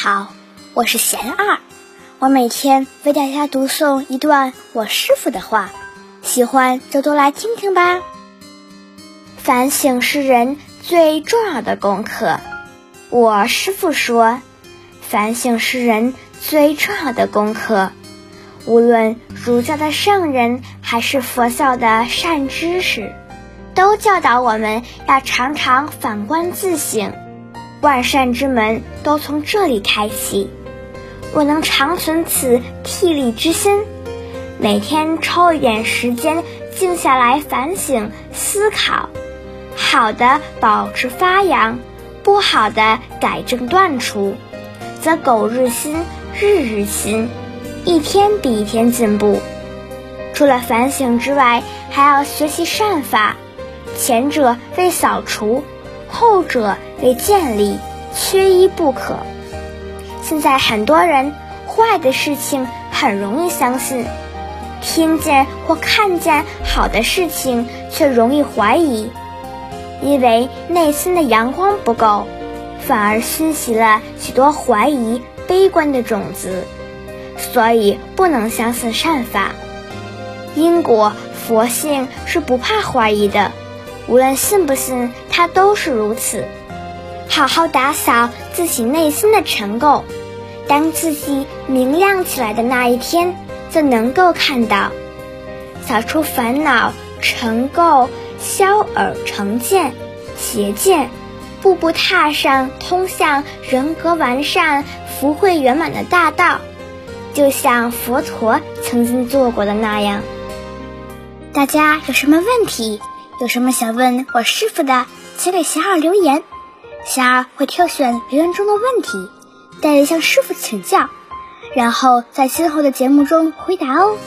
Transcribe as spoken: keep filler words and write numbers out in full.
好，我是贤二，我每天为大家读诵一段我师父的话，喜欢就多来听听吧。反省是人最重要的功课，我师父说，反省是人最重要的功课。无论儒家的圣人还是佛教的善知识，都教导我们要常常反观自省，万善之门都从这里开启。若能常存此惕厉之心，每天抽一点时间静下来反省思考，好的保持发扬，不好的改正断除，则苟日新，日日新，一天比一天进步。除了反省之外，还要学习善法，前者为扫除，后者为建立，缺一不可。现在很多人坏的事情很容易相信，听见或看见好的事情却容易怀疑，因为内心的阳光不够，反而熏习了许多怀疑悲观的种子，所以不能相信善法。因果佛性是不怕怀疑的，无论信不信它都是如此。好好打扫自己内心的尘垢，当自己明亮起来的那一天，就能够看到扫除烦恼尘垢，消耳成见邪见，步步踏上通向人格完善福慧圆满的大道，就像佛陀曾经做过的那样。大家有什么问题，有什么想问我师父的，请给贤二留言，贤二会挑选留言中的问题，带着向师父请教，然后在今后的节目中回答哦。